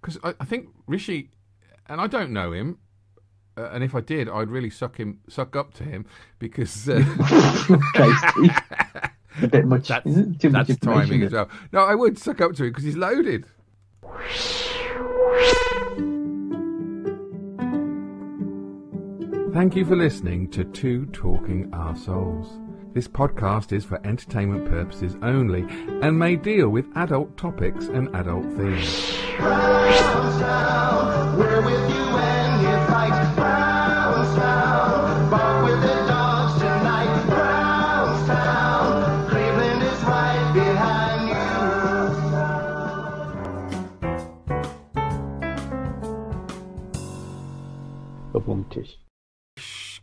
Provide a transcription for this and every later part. Because I think Rishi, and I don't know him, and if I did, I'd really suck up to him, because a bit much. That's timing as well. No, I would suck up to him because he's loaded. Thank you for listening to Two Talking Arseholes. This podcast is for entertainment purposes only and may deal with adult topics and adult themes. Brownstown, we're with you when you fight. Brownstown, bark with the dogs tonight. Brownstown, Cleveland is right behind you.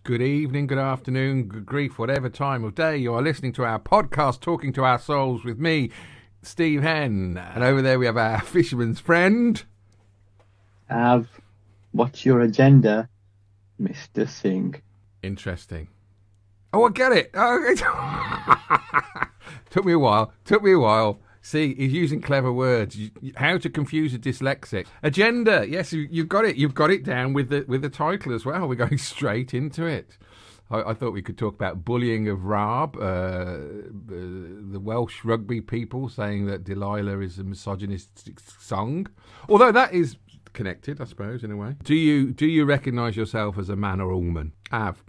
Good evening, good afternoon, good grief, whatever time of day you are listening to our podcast, Talking to Our Souls, with me, Steve Henn. And over there we have our fisherman's friend. Av, what's your agenda, Mr. Singh? Interesting. Oh, I get it. Oh, Took me a while. See, he's using clever words. How to confuse a dyslexic. Agenda. Yes, you've got it. You've got it down with the title as well. We're going straight into it. I thought we could talk about bullying of Raab, the Welsh rugby people saying that Delilah is a misogynistic song. Although that is connected, I suppose, in a way. Do you recognise yourself as a man or a woman? Av.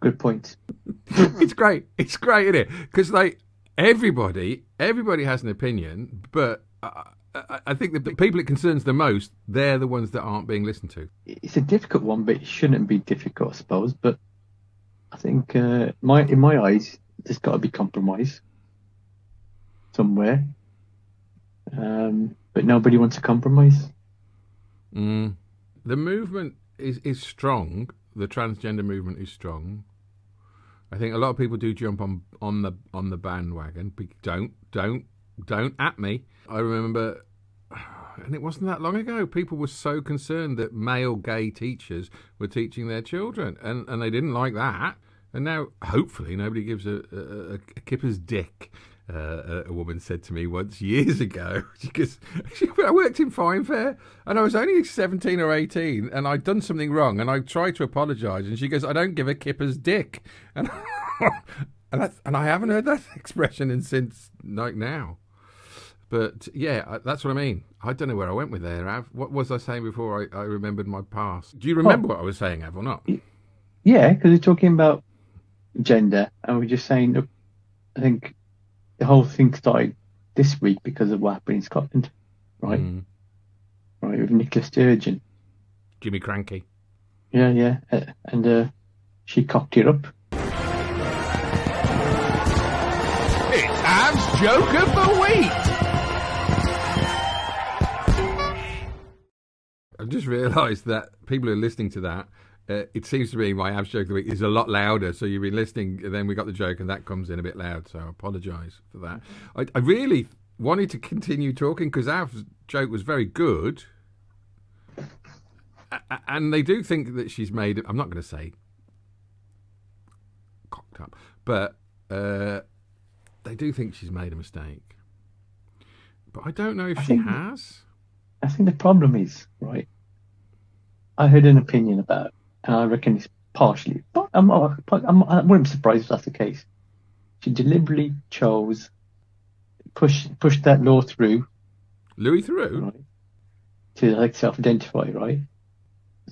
Good point. It's great. It's great, isn't it? Because everybody has an opinion, but I think the people it concerns the most, they're the ones that aren't being listened to. It's a difficult one, but it shouldn't be difficult, I suppose. But I think in my eyes, there's got to be compromise somewhere. But nobody wants to compromise. Mm. The movement is strong. The transgender movement is strong. I think a lot of people do jump on the bandwagon. Don't at me. I remember, and it wasn't that long ago, people were so concerned that male gay teachers were teaching their children, and they didn't like that. And now, hopefully, nobody gives a kipper's dick. A woman said to me once years ago, because I worked in Fine Fare and I was only 17 or 18 and I'd done something wrong and I tried to apologise, and she goes, "I don't give a kipper's dick." And I haven't heard that expression since, like, now. But yeah, that's what I mean. I don't know where I went with there, Av. What was I saying before I remembered my past? Do you remember what I was saying, Av, or not? Yeah, because we're talking about gender and we're just saying, I think the whole thing started this week because of what happened in Scotland, right? Mm. Right, with Nicola Sturgeon. Jimmy Cranky. Yeah. And she cocked it up. It's Av's Joke of the Week! I've just realised that people who are listening to that, it seems to me my Av's Joke of the Week is a lot louder. So you've been listening, and then we got the joke, and that comes in a bit loud. So I apologise for that. I really wanted to continue talking because Av's joke was very good. And they do think that she's made, I'm not going to say cocked up, but they do think she's made a mistake. But I don't know if she has. I think the problem is, right, I heard an opinion about it. And I reckon it's partially, but I wouldn't be surprised if that's the case. She deliberately chose, pushed that law through. Louis Theroux? Right, to, like, self-identify, right?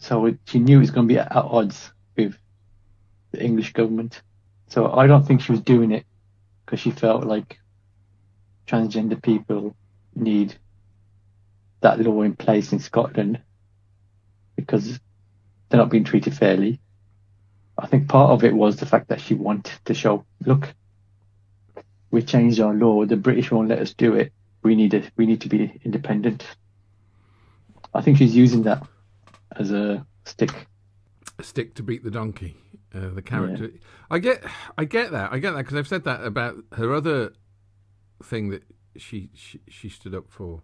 So she knew it was going to be at odds with the English government. So I don't think she was doing it because she felt like transgender people need that law in place in Scotland because they're not being treated fairly. I think part of it was the fact that she wanted to show, look, we changed our law. The British won't let us do it. We need to be independent. I think she's using that as a stick. A stick to beat the donkey, the character. Yeah. I get that because I've said that about her other thing that she stood up for,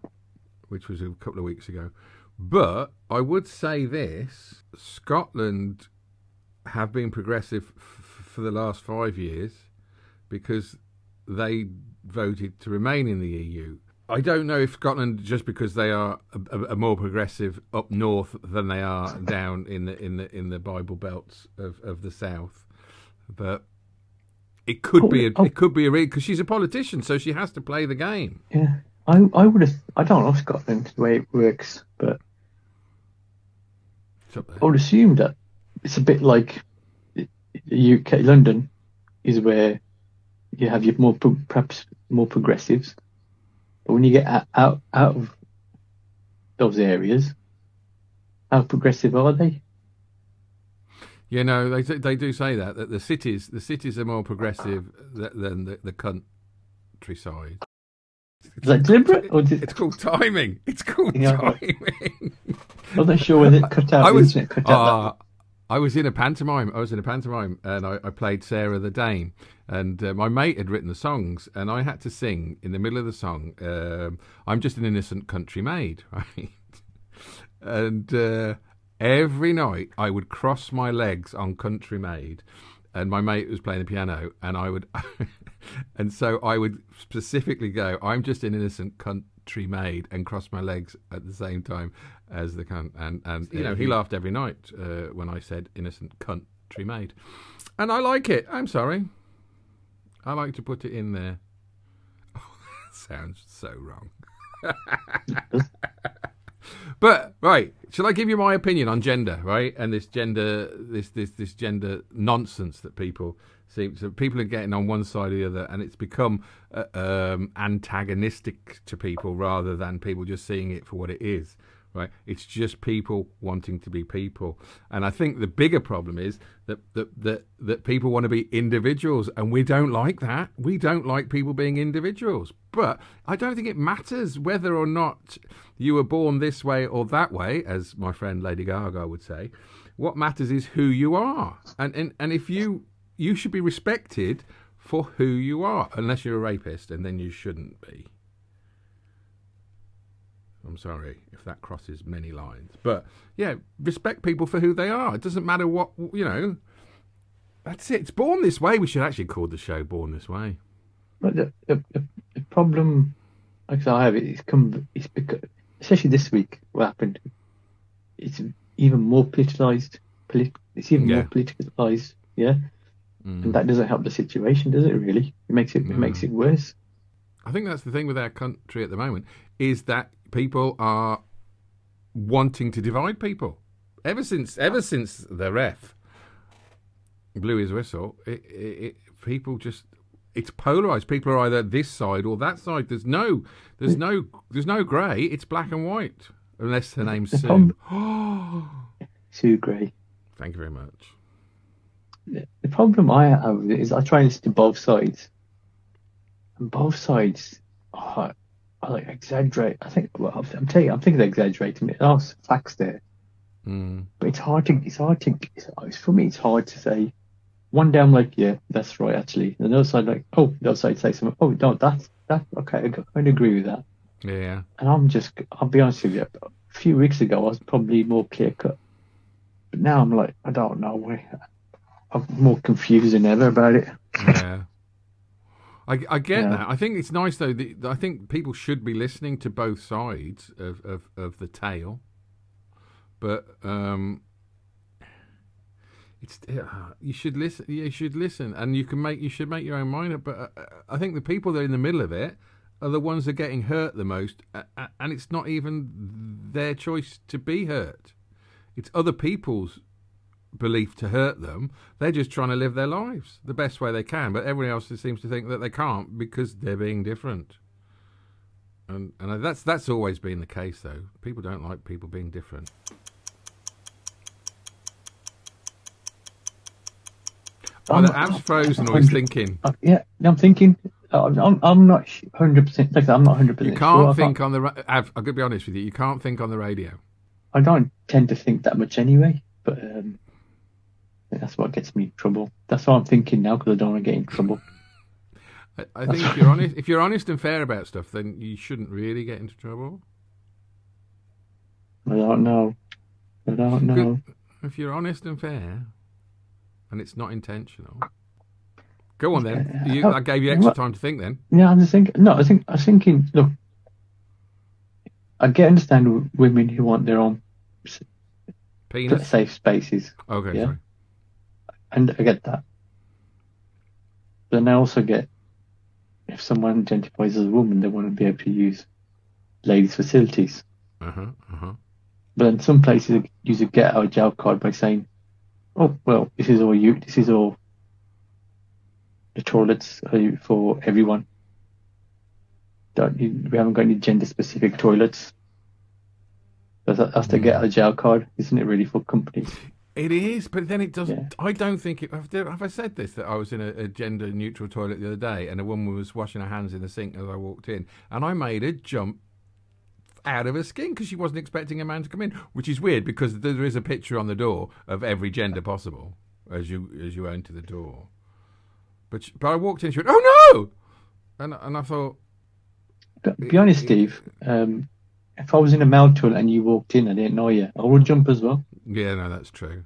which was a couple of weeks ago. But I would say this, Scotland have been progressive for the last 5 years because they voted to remain in the EU. I don't know if Scotland, just because they are a more progressive up north than they are down in the Bible belts of the south, but it could be a read, because she's a politician, so she has to play the game. Yeah, I would have. I don't know Scotland the way it works, but I would assume that it's a bit like the UK. London is where you have your more perhaps more progressives. But when you get out of those areas, how progressive are they? You know, they do say that the cities are more progressive than the countryside. Is that deliberate? Or it's called timing. It's called timing. I wasn't sure whether it cut out. I was in a pantomime. And I played Sarah the Dane. And my mate had written the songs, and I had to sing in the middle of the song, I'm just an innocent country maid, right? And every night I would cross my legs on country maid, and my mate was playing the piano, and I would, and so I would specifically go, I'm just an innocent country maid, and cross my legs at the same time as the cunt. And you know, he laughed every night when I said innocent country maid. And I like it. I'm sorry. I like to put it in there. Oh, that sounds so wrong. But right, shall I give you my opinion on gender, right? And this gender nonsense that people are getting on one side or the other, and it's become antagonistic to people rather than people just seeing it for what it is, right? It's just people wanting to be people. And I think the bigger problem is that people want to be individuals, and we don't like that. We don't like people being individuals. But I don't think it matters whether or not you were born this way or that way, as my friend Lady Gaga would say. What matters is who you are. And if you should be respected for who you are, unless you're a rapist, and then you shouldn't be. I'm sorry if that crosses many lines. But, yeah, respect people for who they are. It doesn't matter what, you know. That's it. It's Born This Way. We should actually call the show Born This Way. But the problem, like I have, it's because, especially this week, what happened, it's even more politicised. Yeah. Mm. And that doesn't help the situation, does it, really? It makes it worse. I think that's the thing with our country at the moment, is that people are wanting to divide people. Ever since the ref blew his whistle, people just, it's polarised. People are either this side or that side. There's no grey. It's black and white, unless her name's Sue. Sue Gray. Thank you very much. The problem I have with it is I try and listen to both sides, and both sides are. I'm thinking they're exaggerating. There are facts there, but it's hard to say. One day I'm like, yeah, that's right, actually. And the other side, like, oh, the other side say something. Oh, no, that's okay. I agree with that. Yeah. And I'll be honest with you. A few weeks ago, I was probably more clear cut, but now I'm like, I don't know. I'm more confused than ever about it. Yeah. I get that. I think it's nice, though. I think people should be listening to both sides of the tale. But you should listen. You should listen, and you should make your own mind up. But I think the people that are in the middle of it are the ones that are getting hurt the most, and it's not even their choice to be hurt. It's other people's belief to hurt them. They're just trying to live their lives the best way they can, but everyone else seems to think that they can't because they're being different, and that's always been the case, though. People don't like people being different. Oh, the app's frozen, or he's thinking. Yeah, I'm thinking. I'm not 100%. Like, I'm not 100%. You can't think on the. I've got to be honest with you. You can't think on the radio. I don't tend to think that much anyway, but. That's what gets me in trouble. That's what I'm thinking now, because I don't want to get in trouble. I think if you're honest, and fair about stuff, then you shouldn't really get into trouble. I don't know. If you're honest and fair, and it's not intentional, go on then. I gave you extra time to think. Then yeah, I was thinking. No, I was thinking. Look, I can understand women who want their own penis safe spaces. Okay, yeah? Sorry. And I get that. Then I also get if someone identifies as a woman, they want to be able to use ladies' facilities. But in some places, use a get out of jail card by saying, "Oh, well, this is all you. This is all the toilets are for everyone. We haven't got any gender-specific toilets." That's the get out of jail card, isn't it? Really, for companies. It is, but then it doesn't. Yeah. I don't think it. Have I said this? That I was in a gender-neutral toilet the other day, and a woman was washing her hands in the sink as I walked in, and I made her jump out of her skin because she wasn't expecting a man to come in, which is weird because there is a picture on the door of every gender possible as you enter the door. But I walked in, and she went, "Oh no!" and I thought. Be honest, Steve. If I was in a male toilet and you walked in, I didn't know you. I would jump as well. Yeah, no, that's true.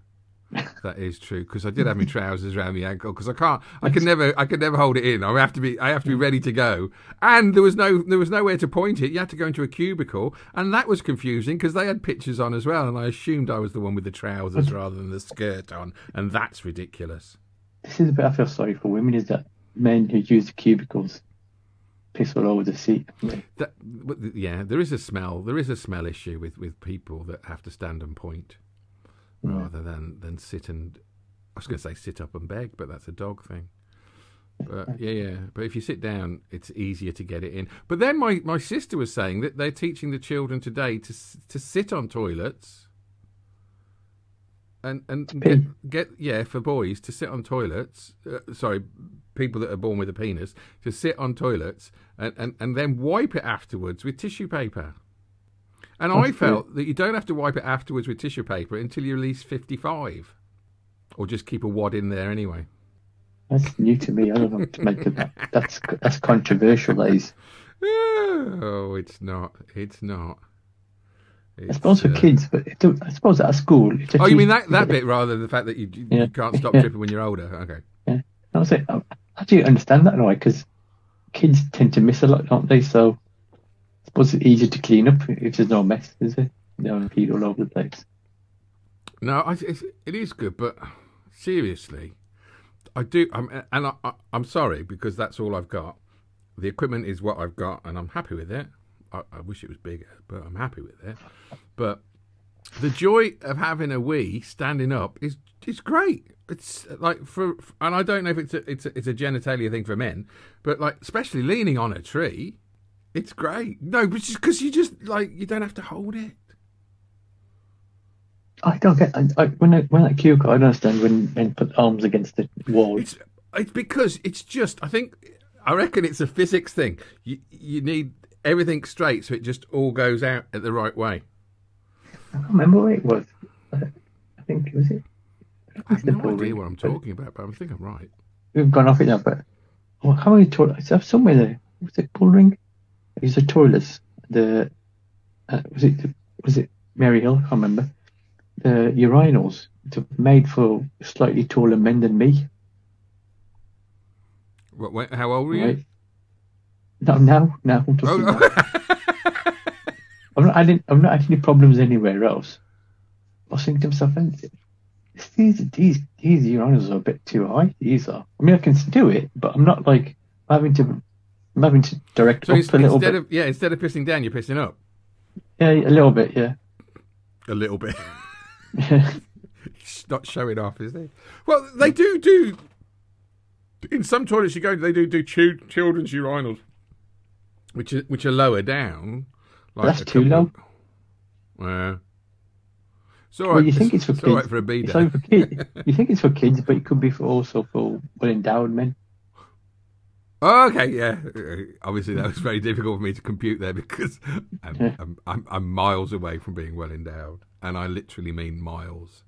That is true because I did have my trousers around the ankle because I can't. I could never hold it in. I have to be ready to go. And there was nowhere to point it. You had to go into a cubicle, and that was confusing because they had pictures on as well, and I assumed I was the one with the trousers rather than the skirt on, and that's ridiculous. This is a bit I feel sorry for women is that men who use the cubicles. Piss all over the seat. Yeah, there is a smell. There is a smell issue with people that have to stand and point rather than sit and. I was going to say sit up and beg, but that's a dog thing. But yeah. But if you sit down, it's easier to get it in. But then my sister was saying that they're teaching the children today to sit on toilets. And get for boys to sit on toilets. People that are born with a penis to sit on toilets and then wipe it afterwards with tissue paper. And I felt that you don't have to wipe it afterwards with tissue paper until you're at least 55, or just keep a wad in there anyway. That's new to me. I don't know how to make that. That's controversial, that is. Oh, it's not. It's not. I suppose for kids, but I suppose at a school. Oh, you mean that bit rather than the fact that you can't stop tripping when you're older? Okay. Yeah. I was like, I do understand that in a way because kids tend to miss a lot, don't they? So I suppose it's easier to clean up if there's no mess, is it? No pee all over the place. No, it is good, but seriously, I do. I'm sorry because that's all I've got. The equipment is what I've got, and I'm happy with it. I wish it was bigger, but I'm happy with it. But the joy of having a wee standing up is great. It's like and I don't know if it's a genitalia thing for men, but like especially leaning on a tree, it's great. No, but because you just like you don't have to hold it. I don't get when that cue. I don't understand when men put arms against the wall. It's because it's just I reckon it's a physics thing. You need. Everything straight, so it just all goes out at the right way. I can't remember what it was. I think was it. I have no idea what I'm talking about, but I think I'm right. We've gone off it now, but how many toilets? Somewhere there was it bull ring. It was the toilets. The was it Mary Hill? I can't remember. The urinals made for slightly taller men than me. What? How old were you? Right. No. I'm talking about. I'm not having any problems anywhere else. I was thinking to myself, these urinals are a bit too high. These are. I mean, I can do it, but I'm not like I'm having to direct so up a little bit. Instead of pissing down, you're pissing up. Yeah, a little bit. Yeah. A little bit. Yeah. He's not showing off, is he? Well, they do. In some toilets you go, they do children's urinals. Which are lower down. Like that's too low. Yeah. You think it's for kids. All right for a bidet. You think it's for kids, but it could be also for well-endowed men. Oh, okay, yeah. Obviously, that was very difficult for me to compute there because I'm miles away from being well-endowed, and I literally mean miles.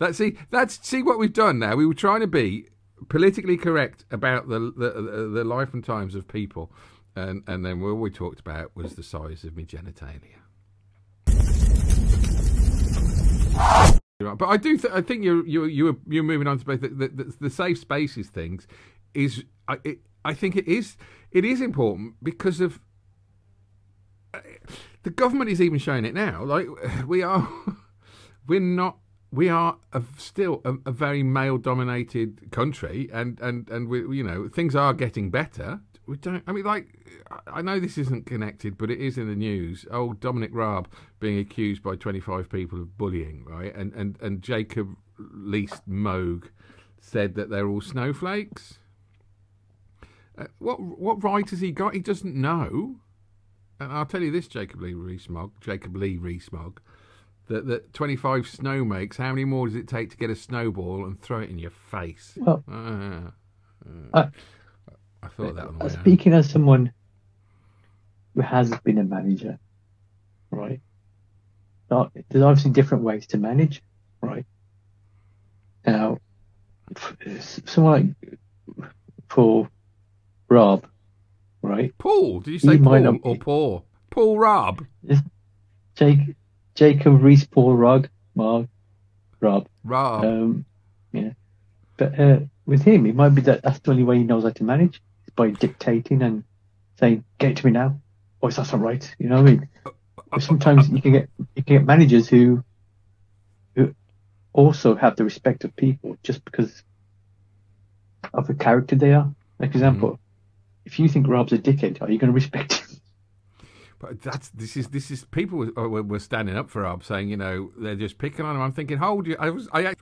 That's what we've done now. We were trying to be politically correct about the life and times of people, and then all we talked about was the size of my genitalia. But I do. I think you're moving on to both the safe spaces things. I think it is. It is important because of... the government is even showing it now. Like, we are still a very male-dominated country, and we, you know, things are getting better. We don't. I mean, like, I know this isn't connected, but it is in the news. Oh, Dominic Raab being accused by 25 people of bullying, right? And Jacob Rees-Mogg said that they're all snowflakes. What right has he got? He doesn't know. And I'll tell you this, Jacob Rees-Mogg, that 25 snow makes, how many more does it take to get a snowball and throw it in your face? Well, I thought that on the way speaking out. As someone who has been a manager, right? There's obviously different ways to manage, right? Now, someone like Paul Rob, right? Paul? Did you say Paul or Paul? Paul Rob? Jacob Rees, Paul Rugg, Marg, Rob. Rob. Yeah. But with him, it might be that that's the only way he knows how to manage, is by dictating and saying, get it to me now. Or that's not right. You know what I mean? But sometimes you can get managers who also have the respect of people just because of the character they are. Like, for example, if you think Rob's a dickhead, are you going to respect him? But this is people were standing up for Rob, saying, you know, they're just picking on him. I'm thinking, hold you. I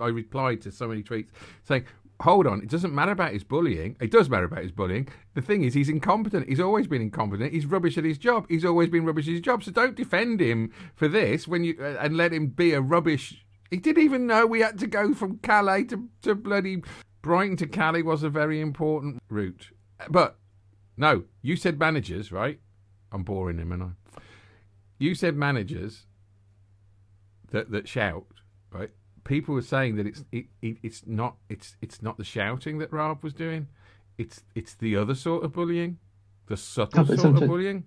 replied to so many tweets saying, hold on, it doesn't matter about his bullying. It does matter about his bullying. The thing is, he's incompetent. He's always been incompetent. He's rubbish at his job. He's always been rubbish at his job. So don't defend him for this when you and let him be a rubbish. He didn't even know we had to go from Calais to bloody Brighton to Calais was a very important route. But no, you said managers, right? I'm boring him, and I. You said managers that shout, right? People were saying that it's not the shouting that Raab was doing. It's the other sort of bullying, the subtle sort of bullying.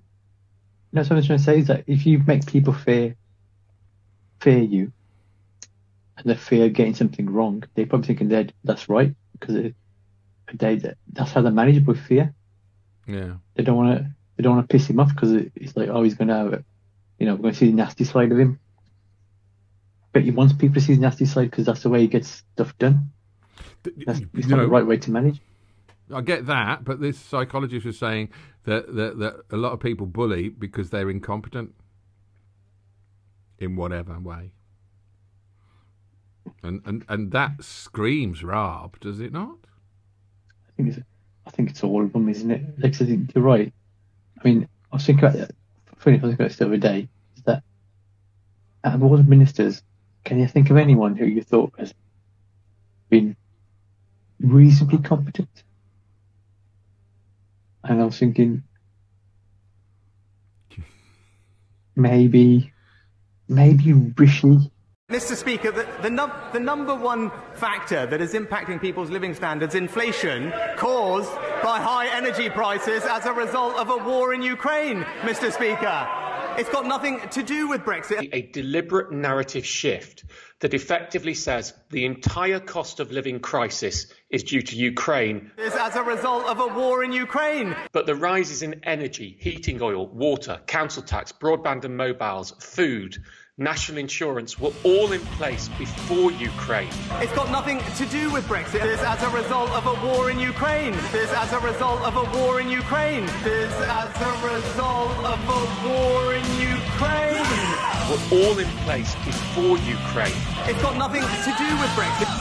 No, what I'm trying to say is that if you make people fear you, and the fear of getting something wrong, they're probably thinking that's right because that's how they manage with fear. Yeah, they don't want to. They don't want to piss him off because it's like, oh, he's going to have it. You know, we're going to see the nasty side of him. But he wants people to see the nasty side because that's the way he gets stuff done. It's not the right way to manage. I get that, but this psychologist was saying that a lot of people bully because they're incompetent in whatever way. And that screams Raab, does it not? I think it's all of them, isn't it? Like, I think you're right. I mean, I was thinking about that. Funny, I was thinking about this the other day. Is that out of all the ministers, can you think of anyone who you thought has been reasonably competent? And I was thinking maybe Rishi. Mr. Speaker, the number one factor that is impacting people's living standards, inflation, caused by high energy prices as a result of a war in Ukraine, Mr. Speaker. It's got nothing to do with Brexit. A deliberate narrative shift that effectively says the entire cost of living crisis is due to Ukraine. It's as a result of a war in Ukraine. But the rises in energy, heating oil, water, council tax, broadband and mobiles, food, national insurance were all in place before Ukraine. It's got nothing to do with Brexit. This as a result of a war in Ukraine. This as a result of a war in Ukraine. This as a result of a war in Ukraine. Were all in place before Ukraine. It's got nothing to do with Brexit.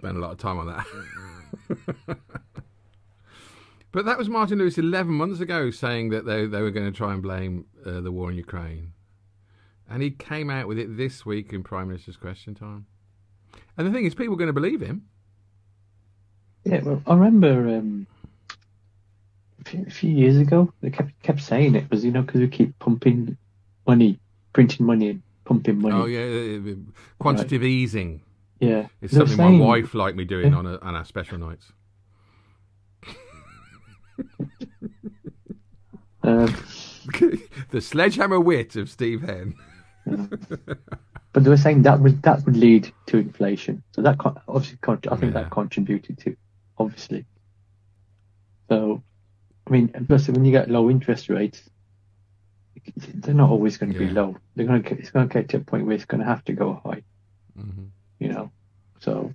Spent a lot of time on that. But that was Martin Lewis 11 months ago saying that they were going to try and blame the war in Ukraine. And he came out with it this week in Prime Minister's Question Time. And the thing is, people are going to believe him. Yeah, well, I remember a few years ago, they kept saying it was, you know, because we keep pumping money, printing money and pumping money. Oh, yeah, quantitative easing. Yeah. It's something my wife liked me doing on our special nights. The sledgehammer wit of Steve Henn. But they were saying that would lead to inflation, so that obviously I think that contributed to obviously. So, I mean, and plus when you get low interest rates, they're not always going to be low. They're going to, it's going to get to a point where it's going to have to go high. Mm-hmm. You know, so.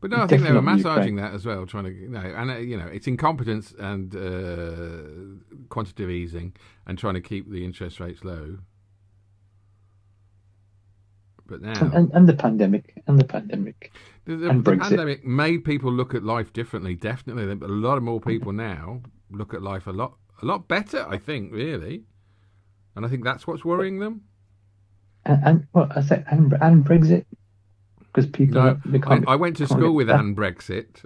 But no, I think they were massaging that as well, trying to, you know, and you know, it's incompetence and quantitative easing and trying to keep the interest rates low. But now and the pandemic, and the pandemic made people look at life differently. Definitely, but a lot of more people now look at life a lot better. I think really, and I think that's what's worrying them. And well, I said and Brexit. Because people, I went to school with Anne Brexit.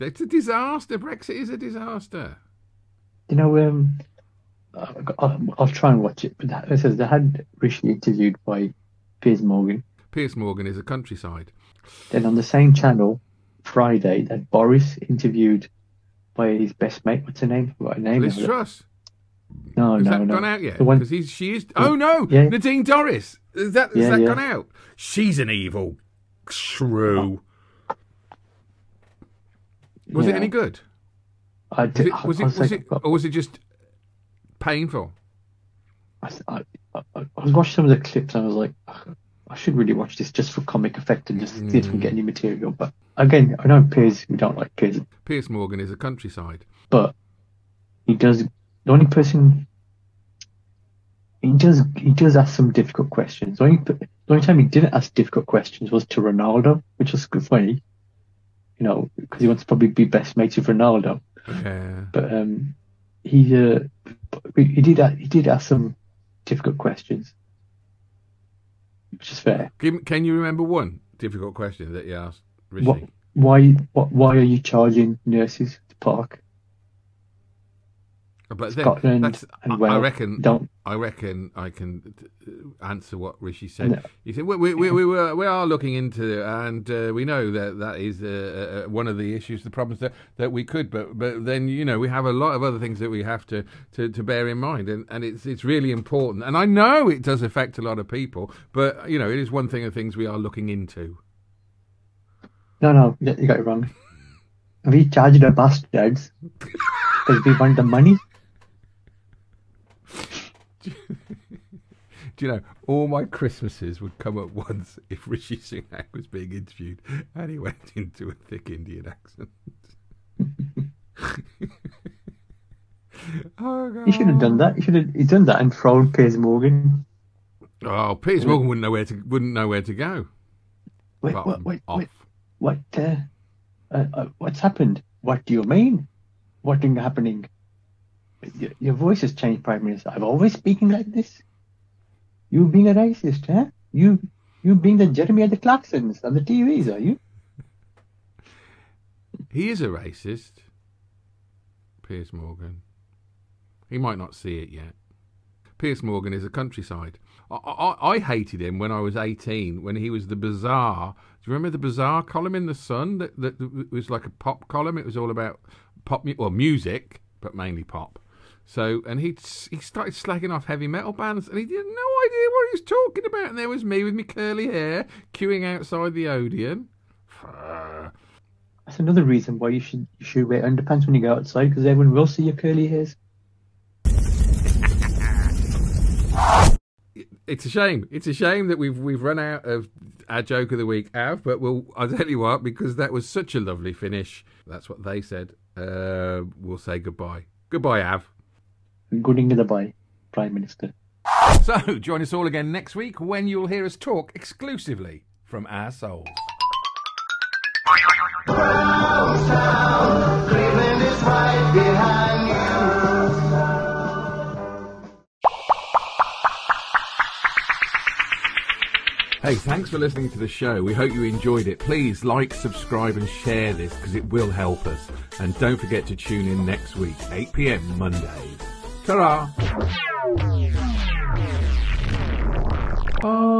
It's a disaster. Brexit is a disaster. You know, I'll try and watch it. But it says they had Rishi interviewed by Piers Morgan. Piers Morgan is a countryside. Then on the same channel, Friday, that Boris interviewed by his best mate. What's her name? What her name? Liz Truss. No, has that gone out yet? Because she is. Oh no, yeah. Nadine Dorries. Has that gone out? She's an evil shrew. Was it any good? Was it just painful? I was watching some of the clips and I was like, I should really watch this just for comic effect and just see if we can get any material. But again, I know Piers, we don't like Piers. Piers Morgan is a countryside, but he does. The only person he does ask some difficult questions. The only time he didn't ask difficult questions was to Ronaldo, which was funny, you know, because he wants to probably be best mates with Ronaldo. Yeah. But he did ask some difficult questions, which is fair. Can you remember one difficult question that he asked Rishi? Why are you charging nurses to park? But Scotland then, and Wales. I reckon I can answer what Rishi said. No. He said we are looking into it, and we know that is one of the issues, the problems that we could. But then, you know, we have a lot of other things that we have to bear in mind, and it's really important. And I know it does affect a lot of people, but you know, it is one thing of things we are looking into. No, you got it wrong. We charged our bastards because we want the money. Do you know, all my Christmases would come at once if Rishi Sunak was being interviewed and he went into a thick Indian accent. Oh, God. He should have done that. He should have done that and thrown Piers Morgan. Oh, Piers Morgan wouldn't know where to go. Wait, what's happened? What do you mean? What's happening? Your voice has changed, Prime Minister. I've always speaking like this. You being a racist, huh? You being the Jeremy and the Clarksons on the TVs, are you? He is a racist, Piers Morgan. He might not see it yet. Piers Morgan is a countryside. I hated him when I was 18, when he was the Bazaar. Do you remember the Bazaar column in The Sun? That was like a pop column. It was all about pop, well, music, but mainly pop. So, and he started slagging off heavy metal bands, and he had no idea what he was talking about. And there was me with my curly hair queuing outside the Odeon. That's another reason why you should wear underpants when you go outside, because everyone will see your curly hairs. It's a shame. It's a shame that we've run out of our joke of the week, Av. But I'll tell you what, because that was such a lovely finish. That's what they said. We'll say goodbye. Goodbye, Av. Goodbye, Prime Minister. So join us all again next week when you'll hear us talk exclusively from our souls. Well, sound, Cleveland is right behind you. Hey, thanks for listening to the show. We hope you enjoyed it. Please like, subscribe and share this because it will help us. And don't forget to tune in next week, 8 PM Monday. Ta-ra! Oh.